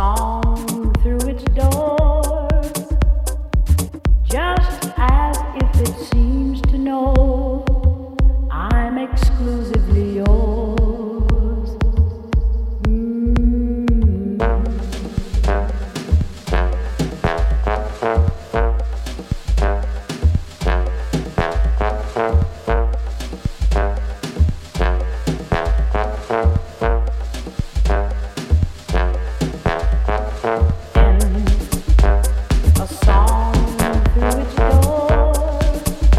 song through its doors, just as if it seems to know I'm exclusively yours. And a song through its doors,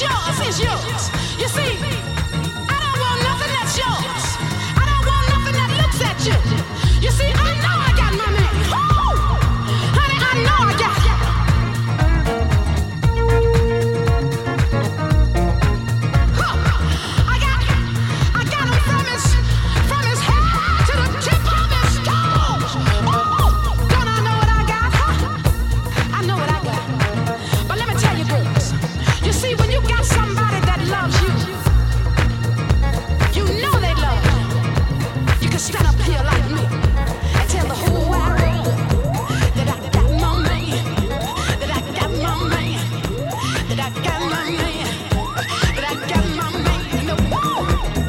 It's yours, it's yours. You see, I don't want nothing that's yours. I don't want nothing that looks at you. You see, I know I got my man. Woo! Honey, I know I got you. I got him from his head to the tip of his toes. Ooh, don't I know what I got? Huh? I know what I got. But let me tell you, girls. You see, when you got somebody that loves you, you know they love you. You can stand up here like me and tell the whole world that I got my man, that I got my man, that I got my man, that I got my man. No, woo! Yeah.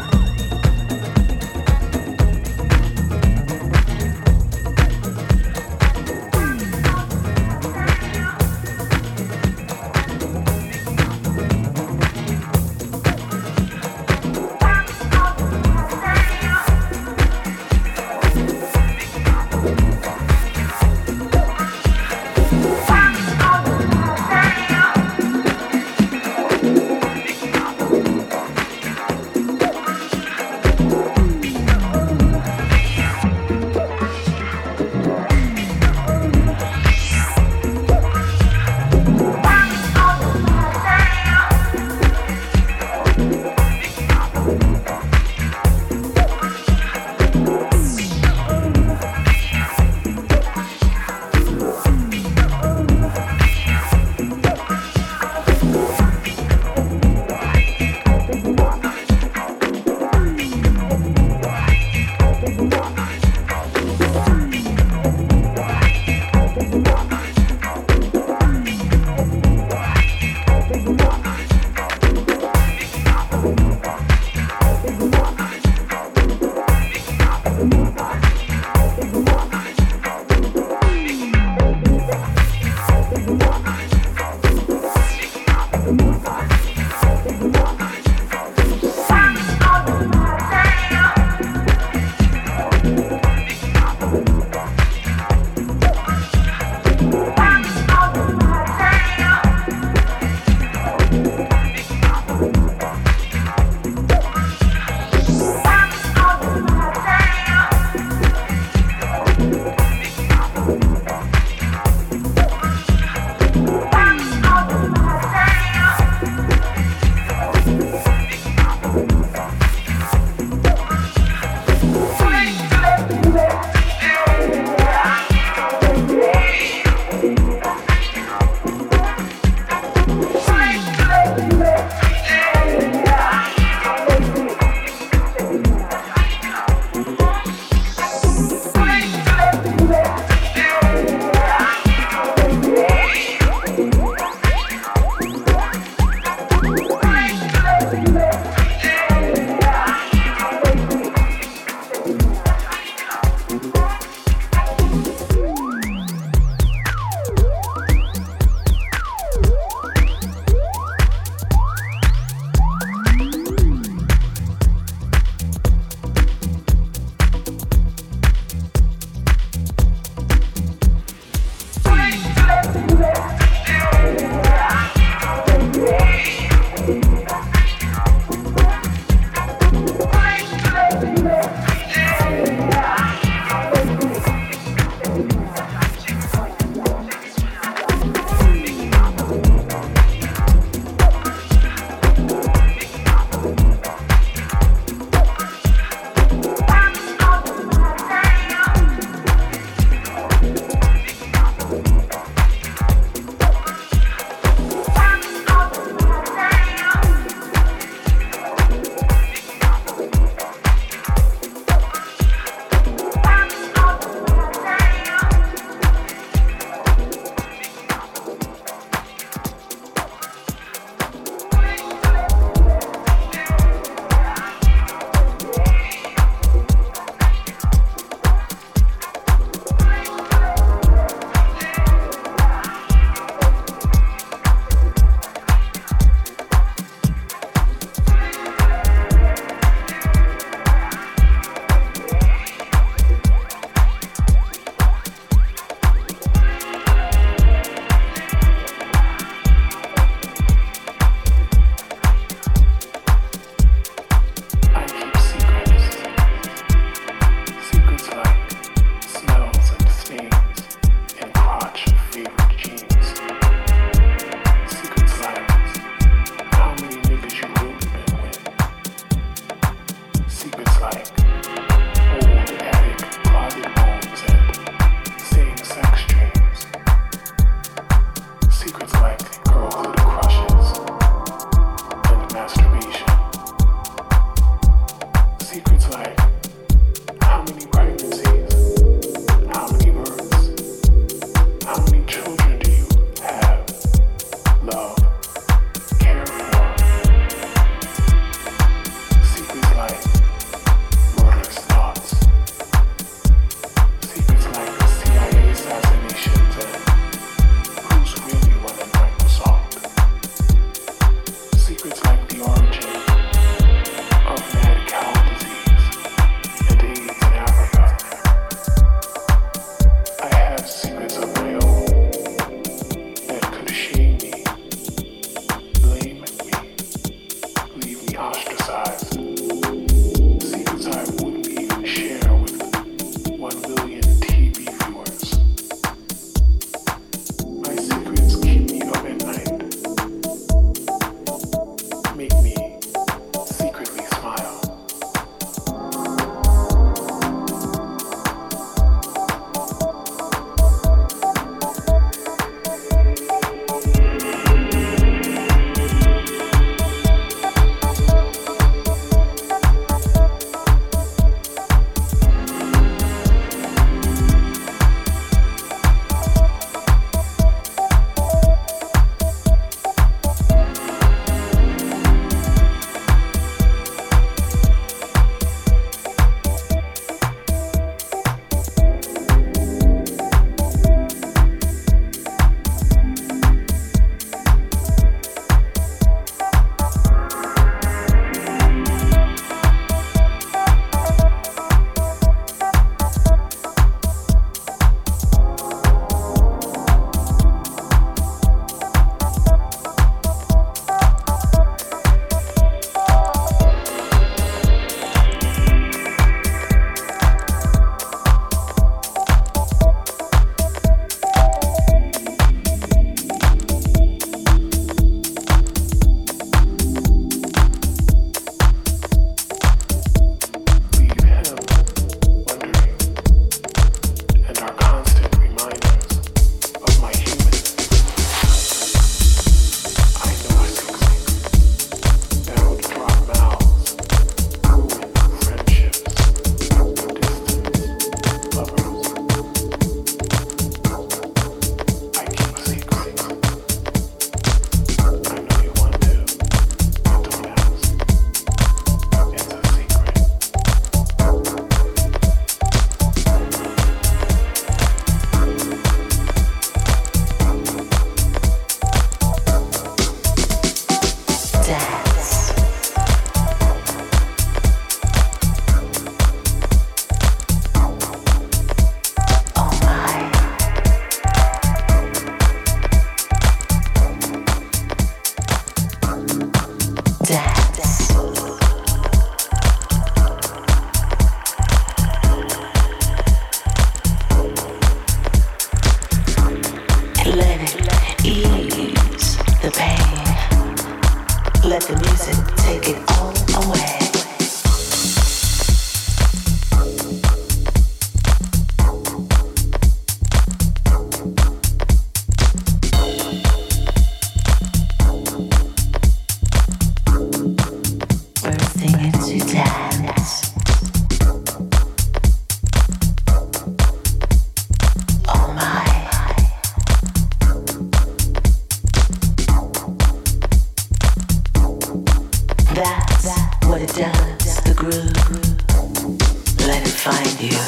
Let it ease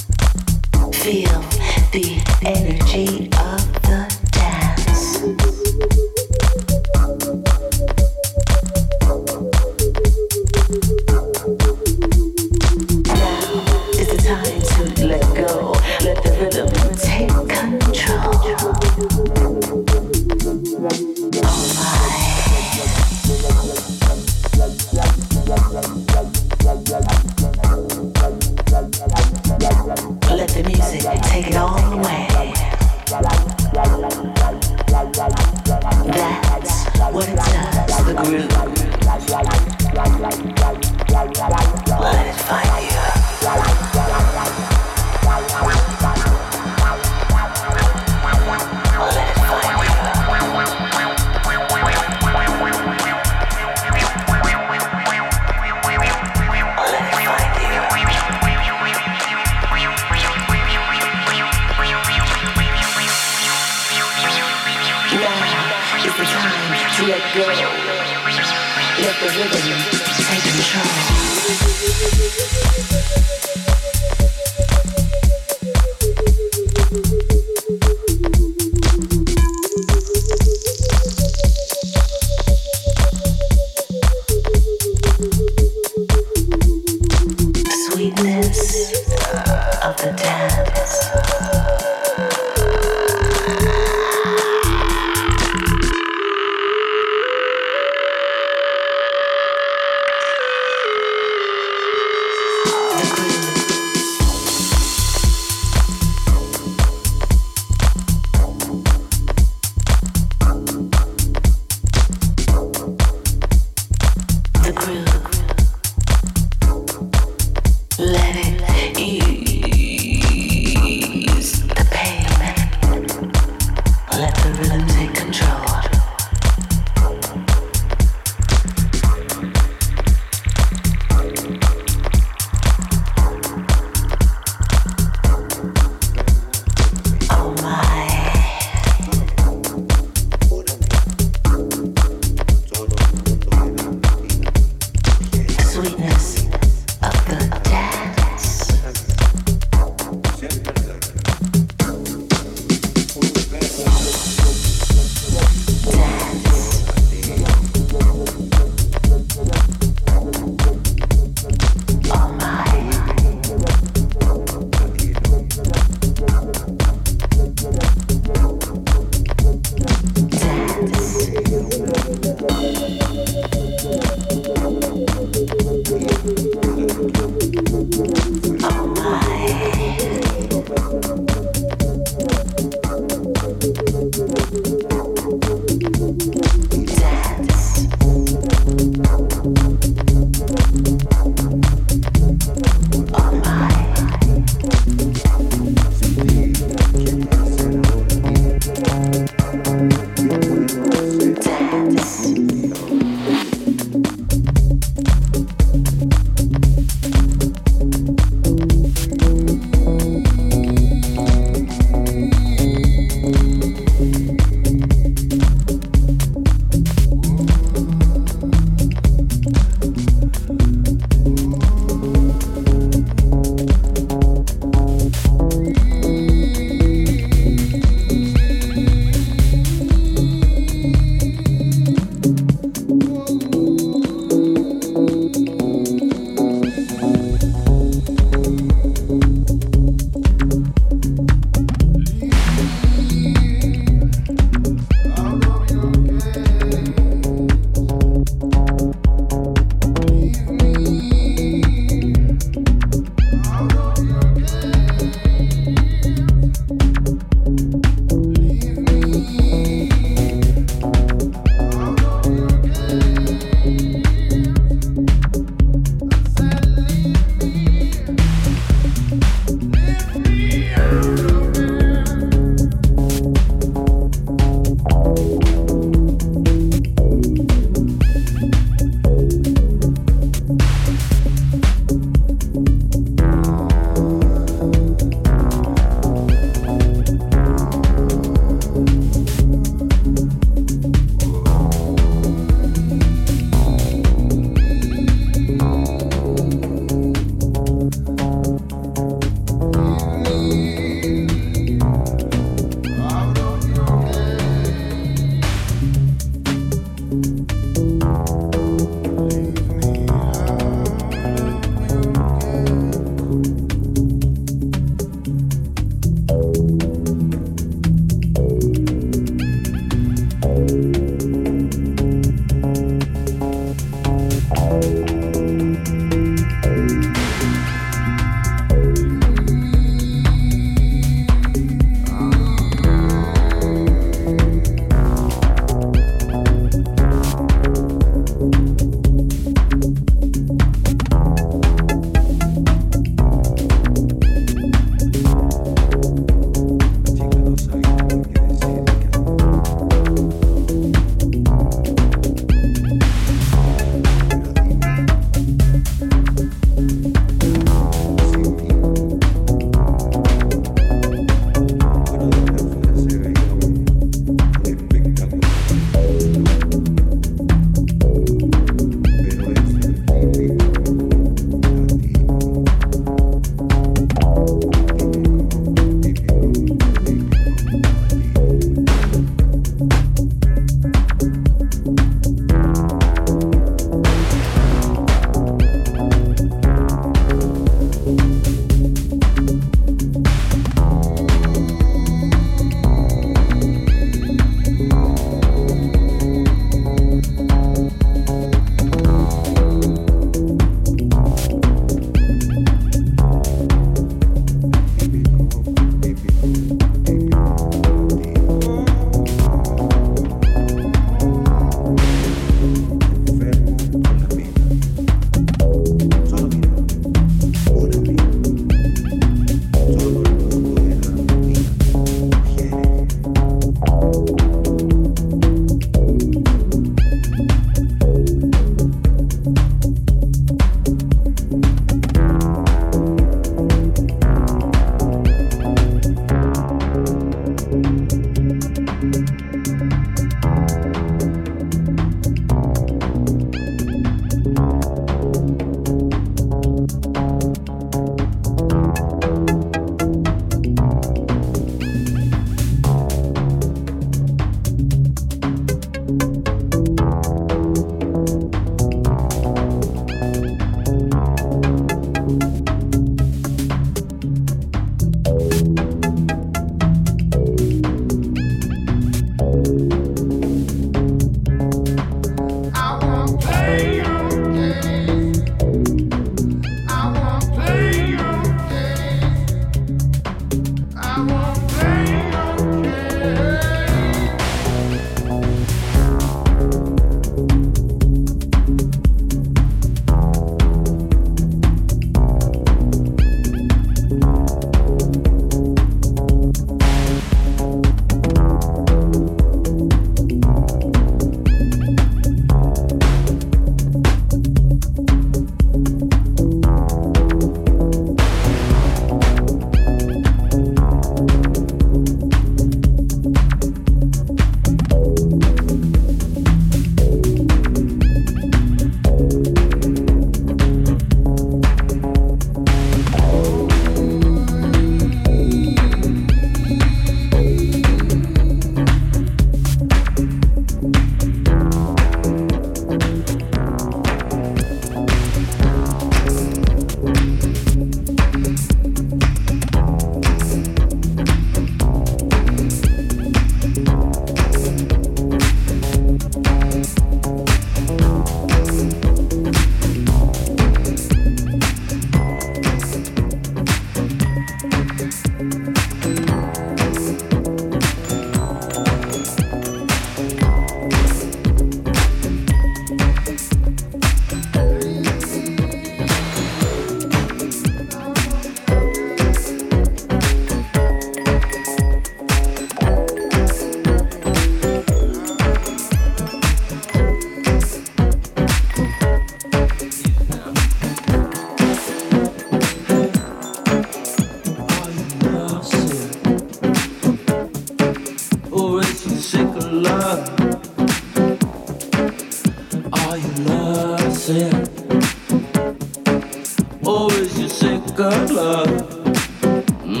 Are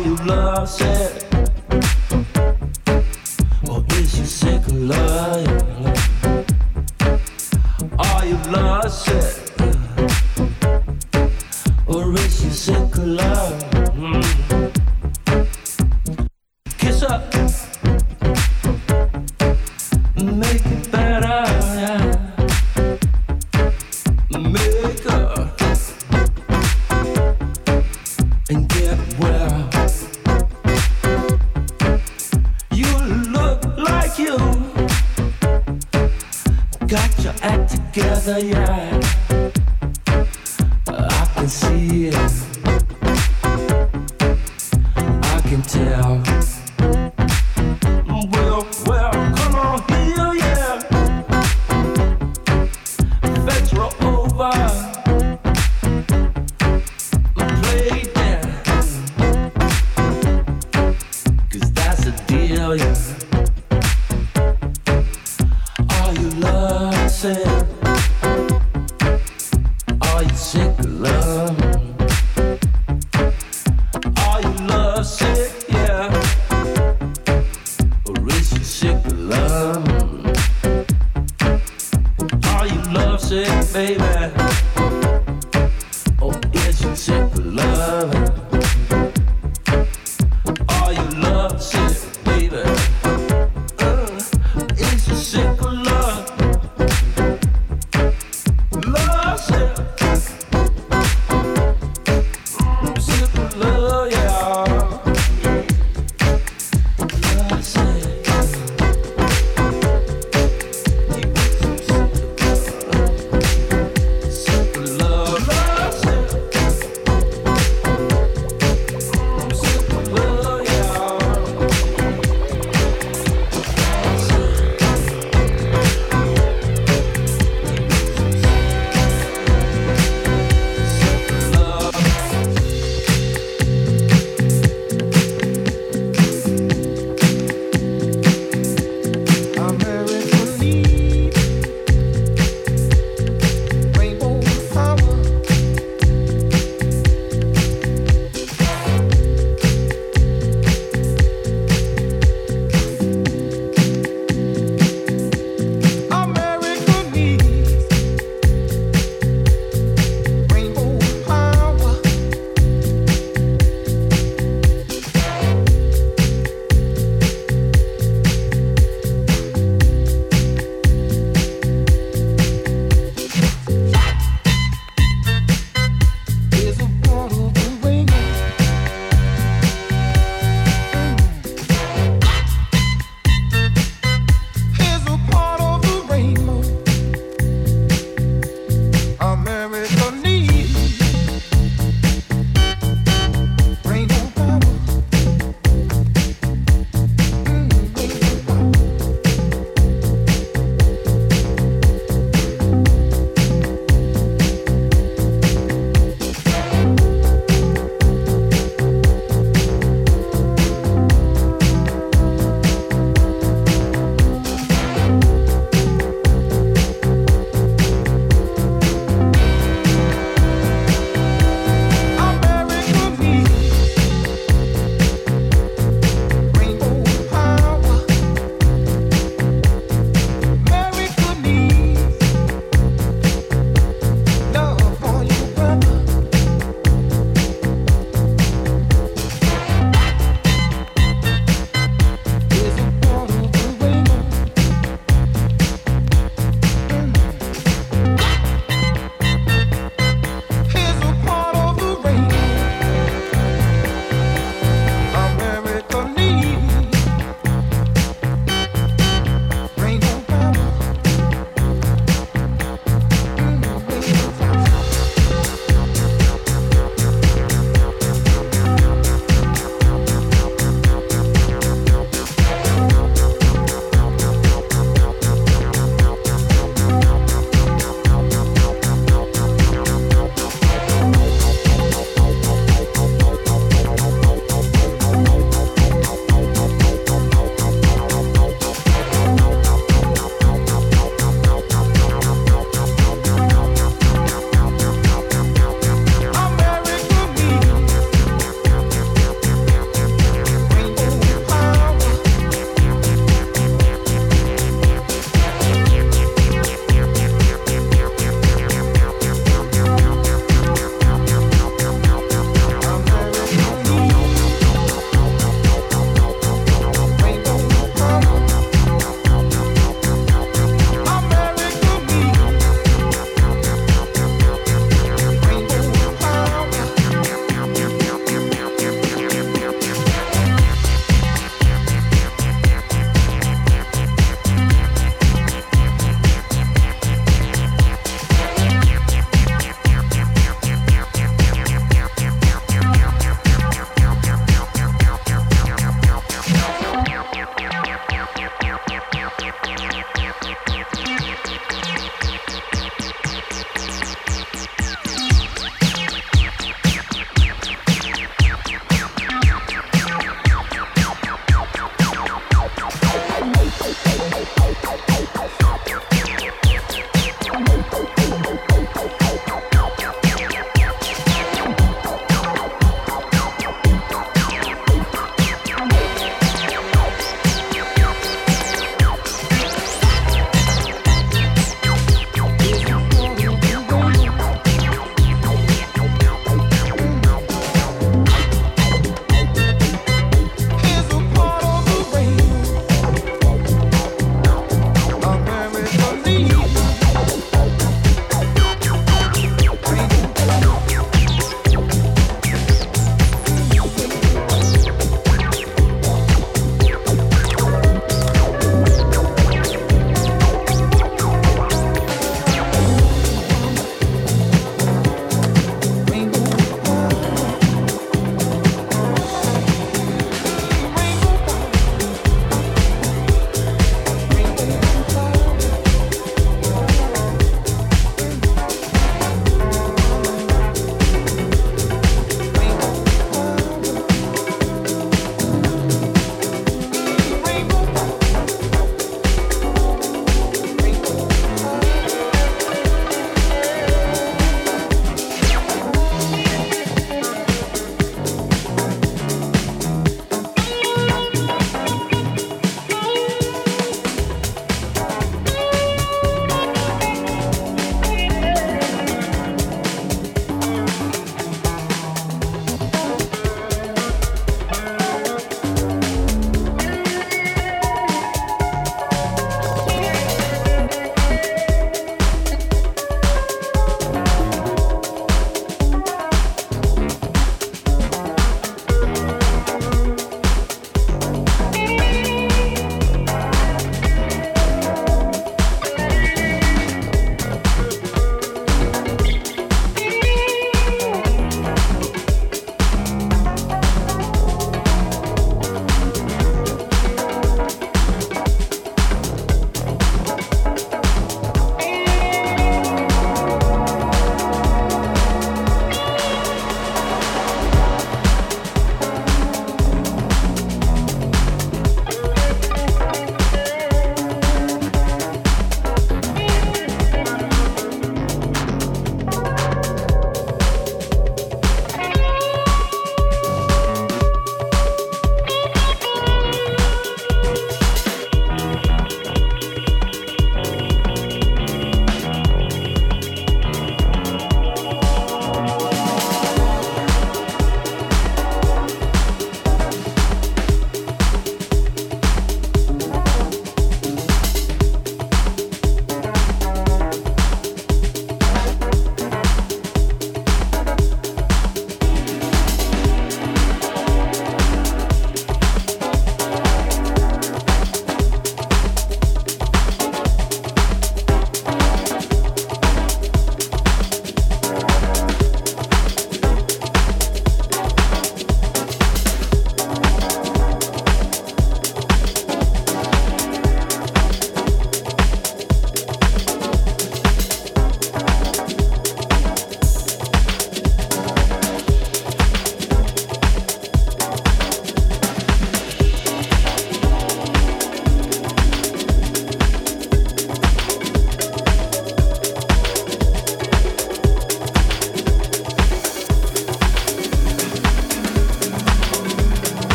you love sick? Or is you sick of love? Are you love sick? Or is you sick of love? Kiss up, make it better, yeah. Make up and get well. You look like you got your act together, yeah. I can see it, I can tell. Well, come on here, yeah. Fetch roll over, play that, 'cause that's the deal, yeah. Are you love sick? Are you sick of love? Are you love sick? Sick, baby, oh, is you sick for love? Are you love sick, baby? Is you sick for love? Love sick, sick for love, yeah. Love sick.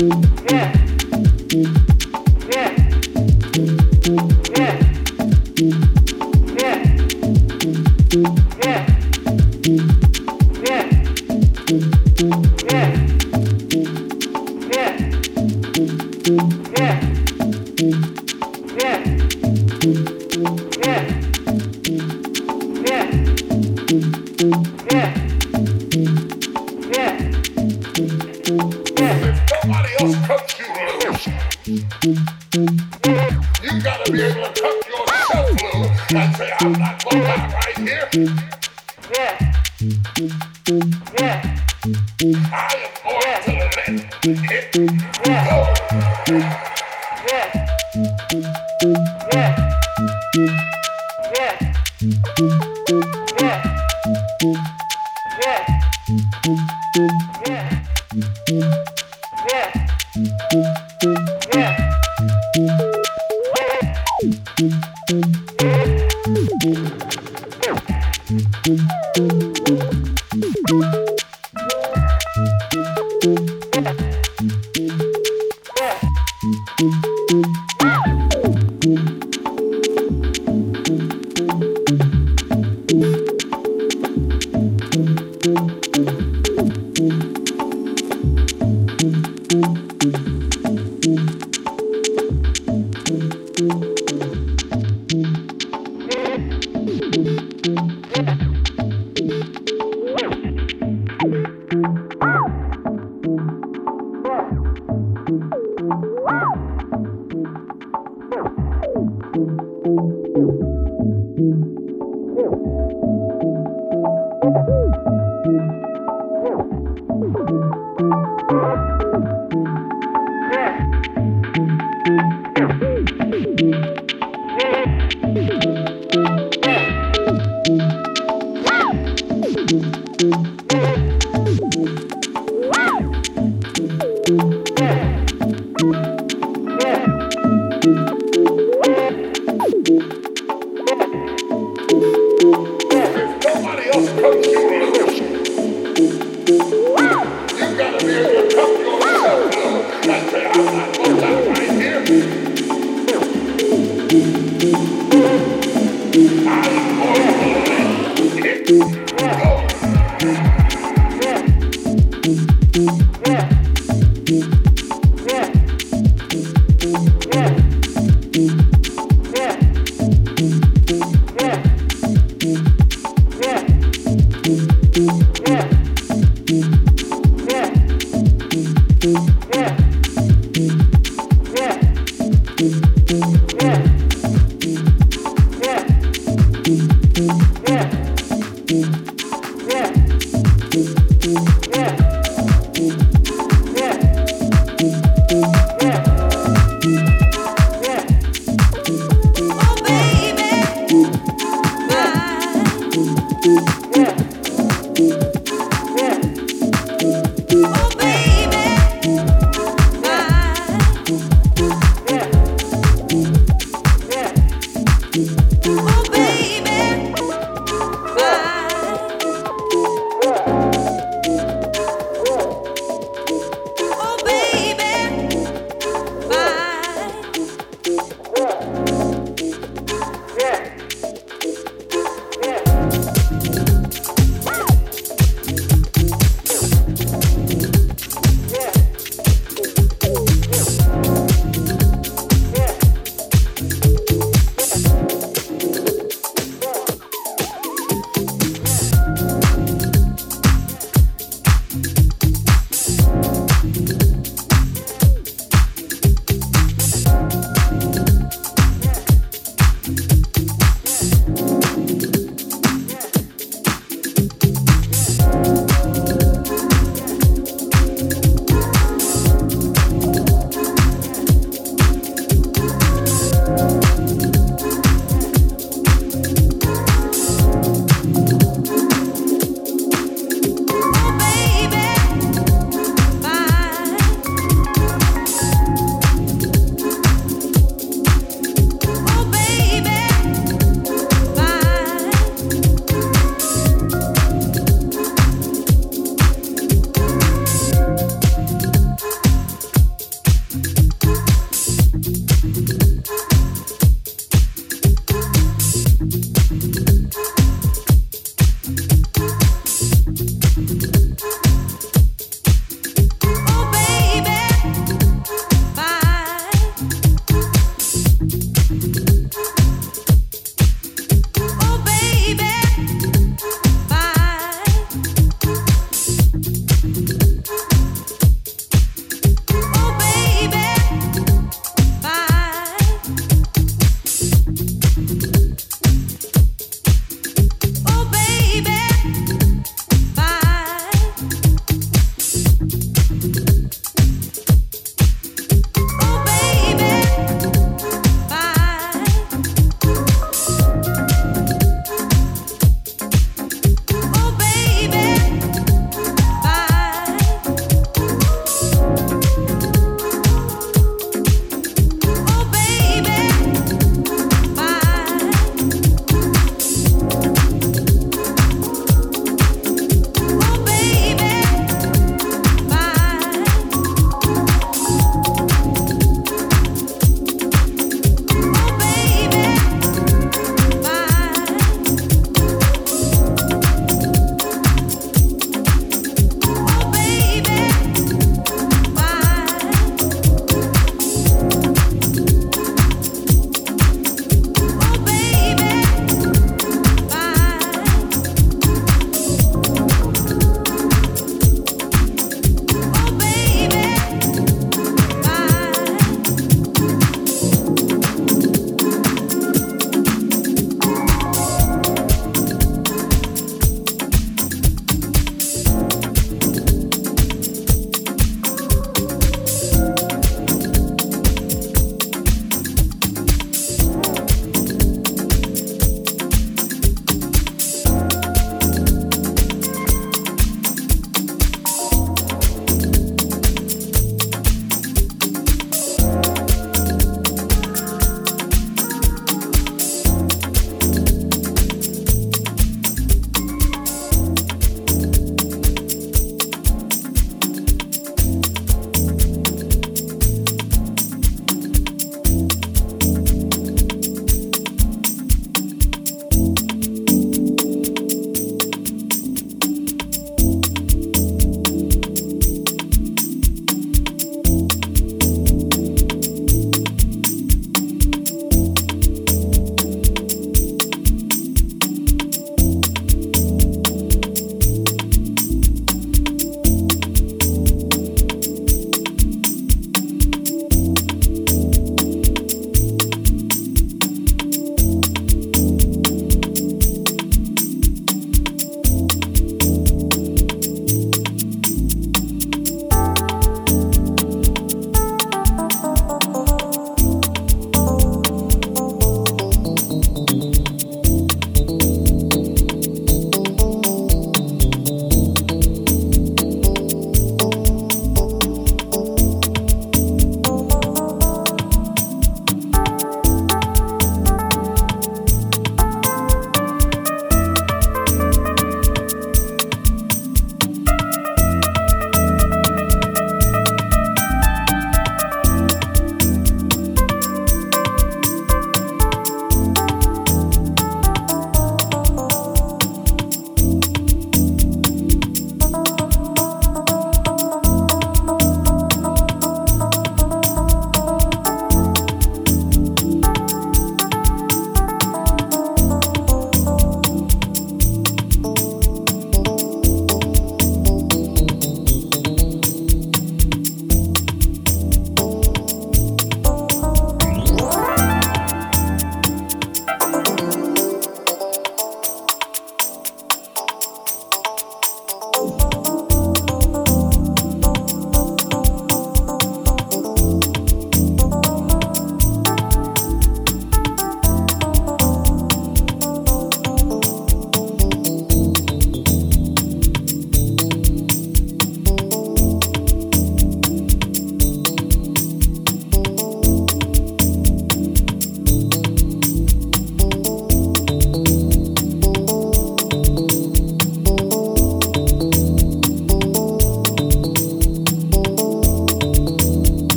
Oh, baby.